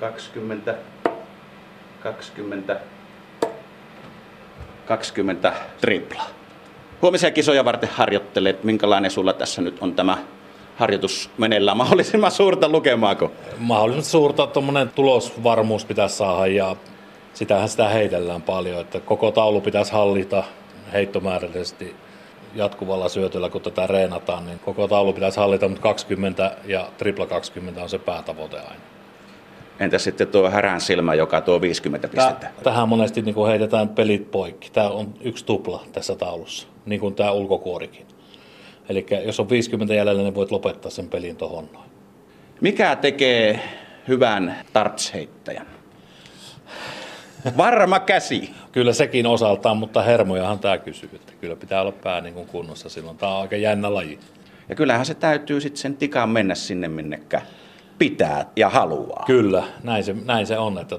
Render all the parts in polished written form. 20 tripla. Huomisia kisoja varten harjoittelet, minkälainen sulla tässä nyt on tämä harjoitus meneillään? Mahdollisimman suurta lukemaako? Mahdollisimman suurta, tuommoinen tulosvarmuus pitäisi saada ja sitähän sitä heitellään paljon, että koko taulu pitäisi hallita heittomäärällisesti jatkuvalla syötöllä, kun tätä reenataan, niin koko taulu pitäisi hallita, mutta 20 ja tripla 20 on se päätavoite aina. Entä sitten tuo härän silmä, joka tuo 50 pistettä? Tähän monesti niin kuin heitetään pelit poikki. Tämä on yksi tupla tässä taulussa, niin kuin tämä ulkokuorikin. Eli jos on 50 jäljellä, niin voit lopettaa sen pelin tuohon noin. Mikä tekee hyvän tartsheittäjän? Varma käsi. Kyllä sekin osaltaan, mutta hermojahan tämä kysyy. Että kyllä pitää olla pää niin kuin kunnossa silloin. Tämä on aika jännä laji. Ja kyllähän se täytyy sitten sen tikan mennä sinne minnekään pitää ja haluaa. Kyllä, näin se on. Että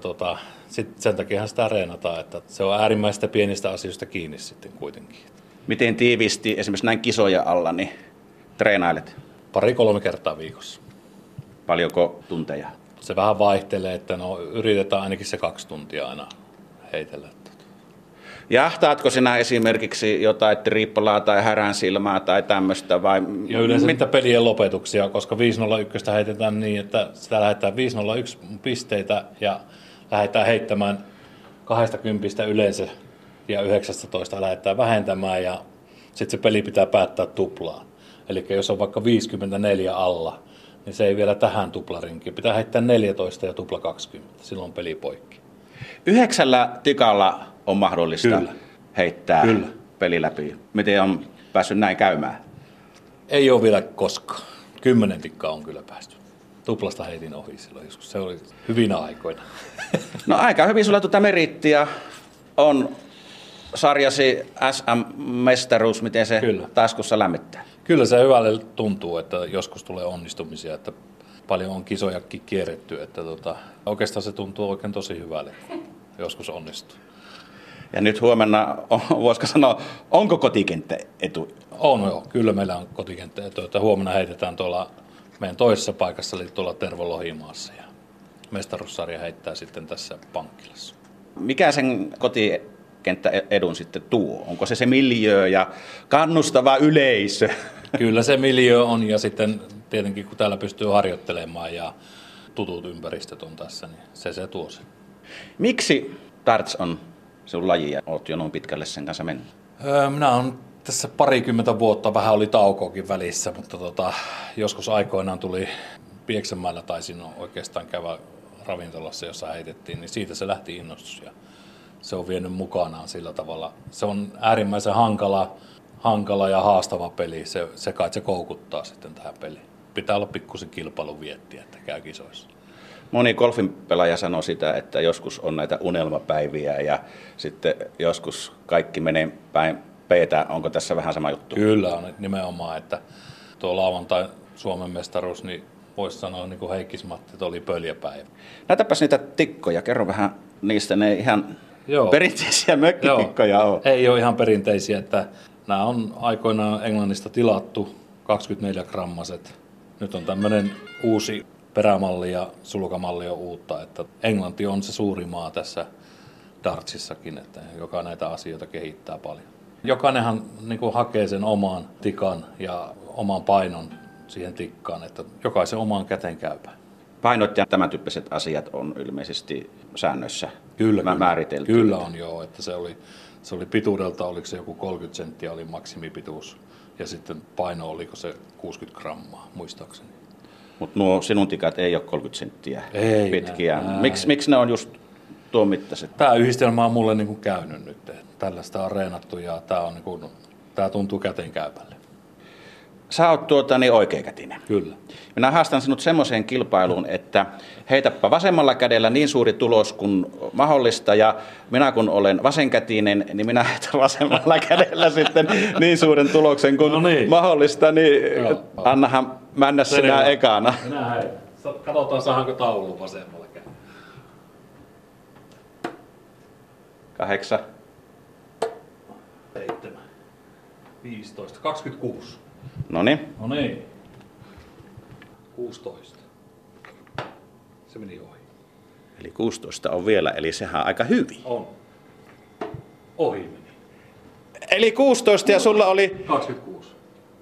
sen takiahan sitä reenataan, että se on äärimmäistä pienistä asioista kiinni sitten kuitenkin. Miten tiiviisti esimerkiksi näin kisoja alla niin treenailet? 2-3 kertaa viikossa. Paljonko tunteja? Se vähän vaihtelee, että yritetään ainakin se 2 tuntia aina heitellä. Jahtaatko sinä esimerkiksi jotain trippalaa tai härän silmää tai tämmöistä? Vai? Ja yleensä niitä pelien lopetuksia, koska 501 heitetään niin, että sitä lähdetään 501 pisteitä ja lähdetään heittämään 20 yleensä ja 19 lähdetään vähentämään ja sitten se peli pitää päättää tuplaan. Eli jos on vaikka 54 alla, niin se ei vielä tähän tuplarinkiin. Pitää heittää 14 ja tupla 20, silloin peli poikki. 9 tikalla on mahdollista kyllä heittää kyllä peli läpi. Miten on päässyt näin käymään? Ei ole vielä koskaan. 10 tikkaa on kyllä päästy. Tuplasta heitin ohi silloin joskus. Se oli hyvinä aikoina. No aika hyvin sulla tuota merittiä on sarjasi SM-mestaruus, miten se kyllä taskussa lämmittää. Kyllä se hyvälle tuntuu, että joskus tulee onnistumisia, että paljon on kisojakin kierretty, että oikeastaan se tuntuu oikein tosi hyvälle, joskus onnistuu. Ja nyt huomenna, voisiko sanoa, onko kotikenttä etu? On joo, kyllä meillä on kotikenttä etu, että huomenna heitetään tuolla meidän toisessa paikassa, eli tuolla Tervo Lohimaassa ja mestaruussarja heittää sitten tässä Pankkilassa. Mikä sen kotikenttä edun sitten tuo? Onko se miljöö ja kannustava yleisö? Kyllä se miljöö on ja sitten tietenkin kun täällä pystyy harjoittelemaan ja tutut ympäristöt on tässä, niin se tuo sen. Miksi tarts on sinun laji ja olet jo noin pitkälle sen kanssa mennyt? Minä olen tässä 20 vuotta, vähän oli taukoakin välissä, mutta joskus aikoinaan tuli Pieksänmäellä, taisin oikeastaan käydä ravintolassa, jossa heitettiin, niin siitä se lähti innostus ja se on vienyt mukanaan sillä tavalla. Se on äärimmäisen hankala ja haastava peli, se kai se koukuttaa sitten tähän peliin. Pitää olla pikkusen kilpailuviettiä, että käy kisoissa. Moni golfin pelaaja sanoi sitä, että joskus on näitä unelmapäiviä ja sitten joskus kaikki menee päin peetä. Onko tässä vähän sama juttu? Kyllä on nimenomaan, että tuo lauantain Suomen mestaruus, niin voisi sanoa niin kuin Heikkismatti, että oli pöljäpäivä. Näytäpäs niitä tikkoja, kerro vähän niistä, ne ei ihan joo perinteisiä mökkitikkoja ole. Ei ole ihan perinteisiä, että nämä on aikoinaan Englannista tilattu 24-grammaset. Nyt on tämmöinen uusi perämalli ja sulkamalli on uutta, että Englanti on se suuri maa tässä dartsissakin, että joka näitä asioita kehittää paljon. Jokainenhan niin kuin hakee sen oman tikan ja oman painon siihen tikkaan, että jokaisen omaan käteen käypä. Painot ja tämän tyyppiset asiat on ilmeisesti säännöissä määritelty. Kyllä on joo, että se oli pituudelta, oliko se joku 30 senttiä oli maksimipituus ja sitten paino oliko se 60 grammaa muistaakseni. Mutta nuo sinun tikat ei ole 30 senttiä ei, pitkiä. Miksi ne on just tuon mittaiset? Tämä yhdistelmä on mulle niinku käynyt nyt. Tällaista on reenattu ja tämä on niinku, tää tuntuu käteenkäypälle. Sä oot oikeakätinen. Kyllä. Minä haastan sinut semmoiseen kilpailuun, että heitäpä vasemmalla kädellä niin suuri tulos kuin mahdollista. Ja minä kun olen vasenkätinen, niin minä heitän vasemmalla kädellä sitten niin suuren tuloksen kuin mahdollista. Niin joo, annahan mennä sinä ekana. Minä heitän. Katsotaan saadaanko taulu vasemmalla kädellä. 8. 7. 15. 26. No niin. 16. Se meni ohi. Eli 16 on vielä, eli sehän on aika hyvin. On. Ohi meni. Eli 16 ja sulla oli... 26.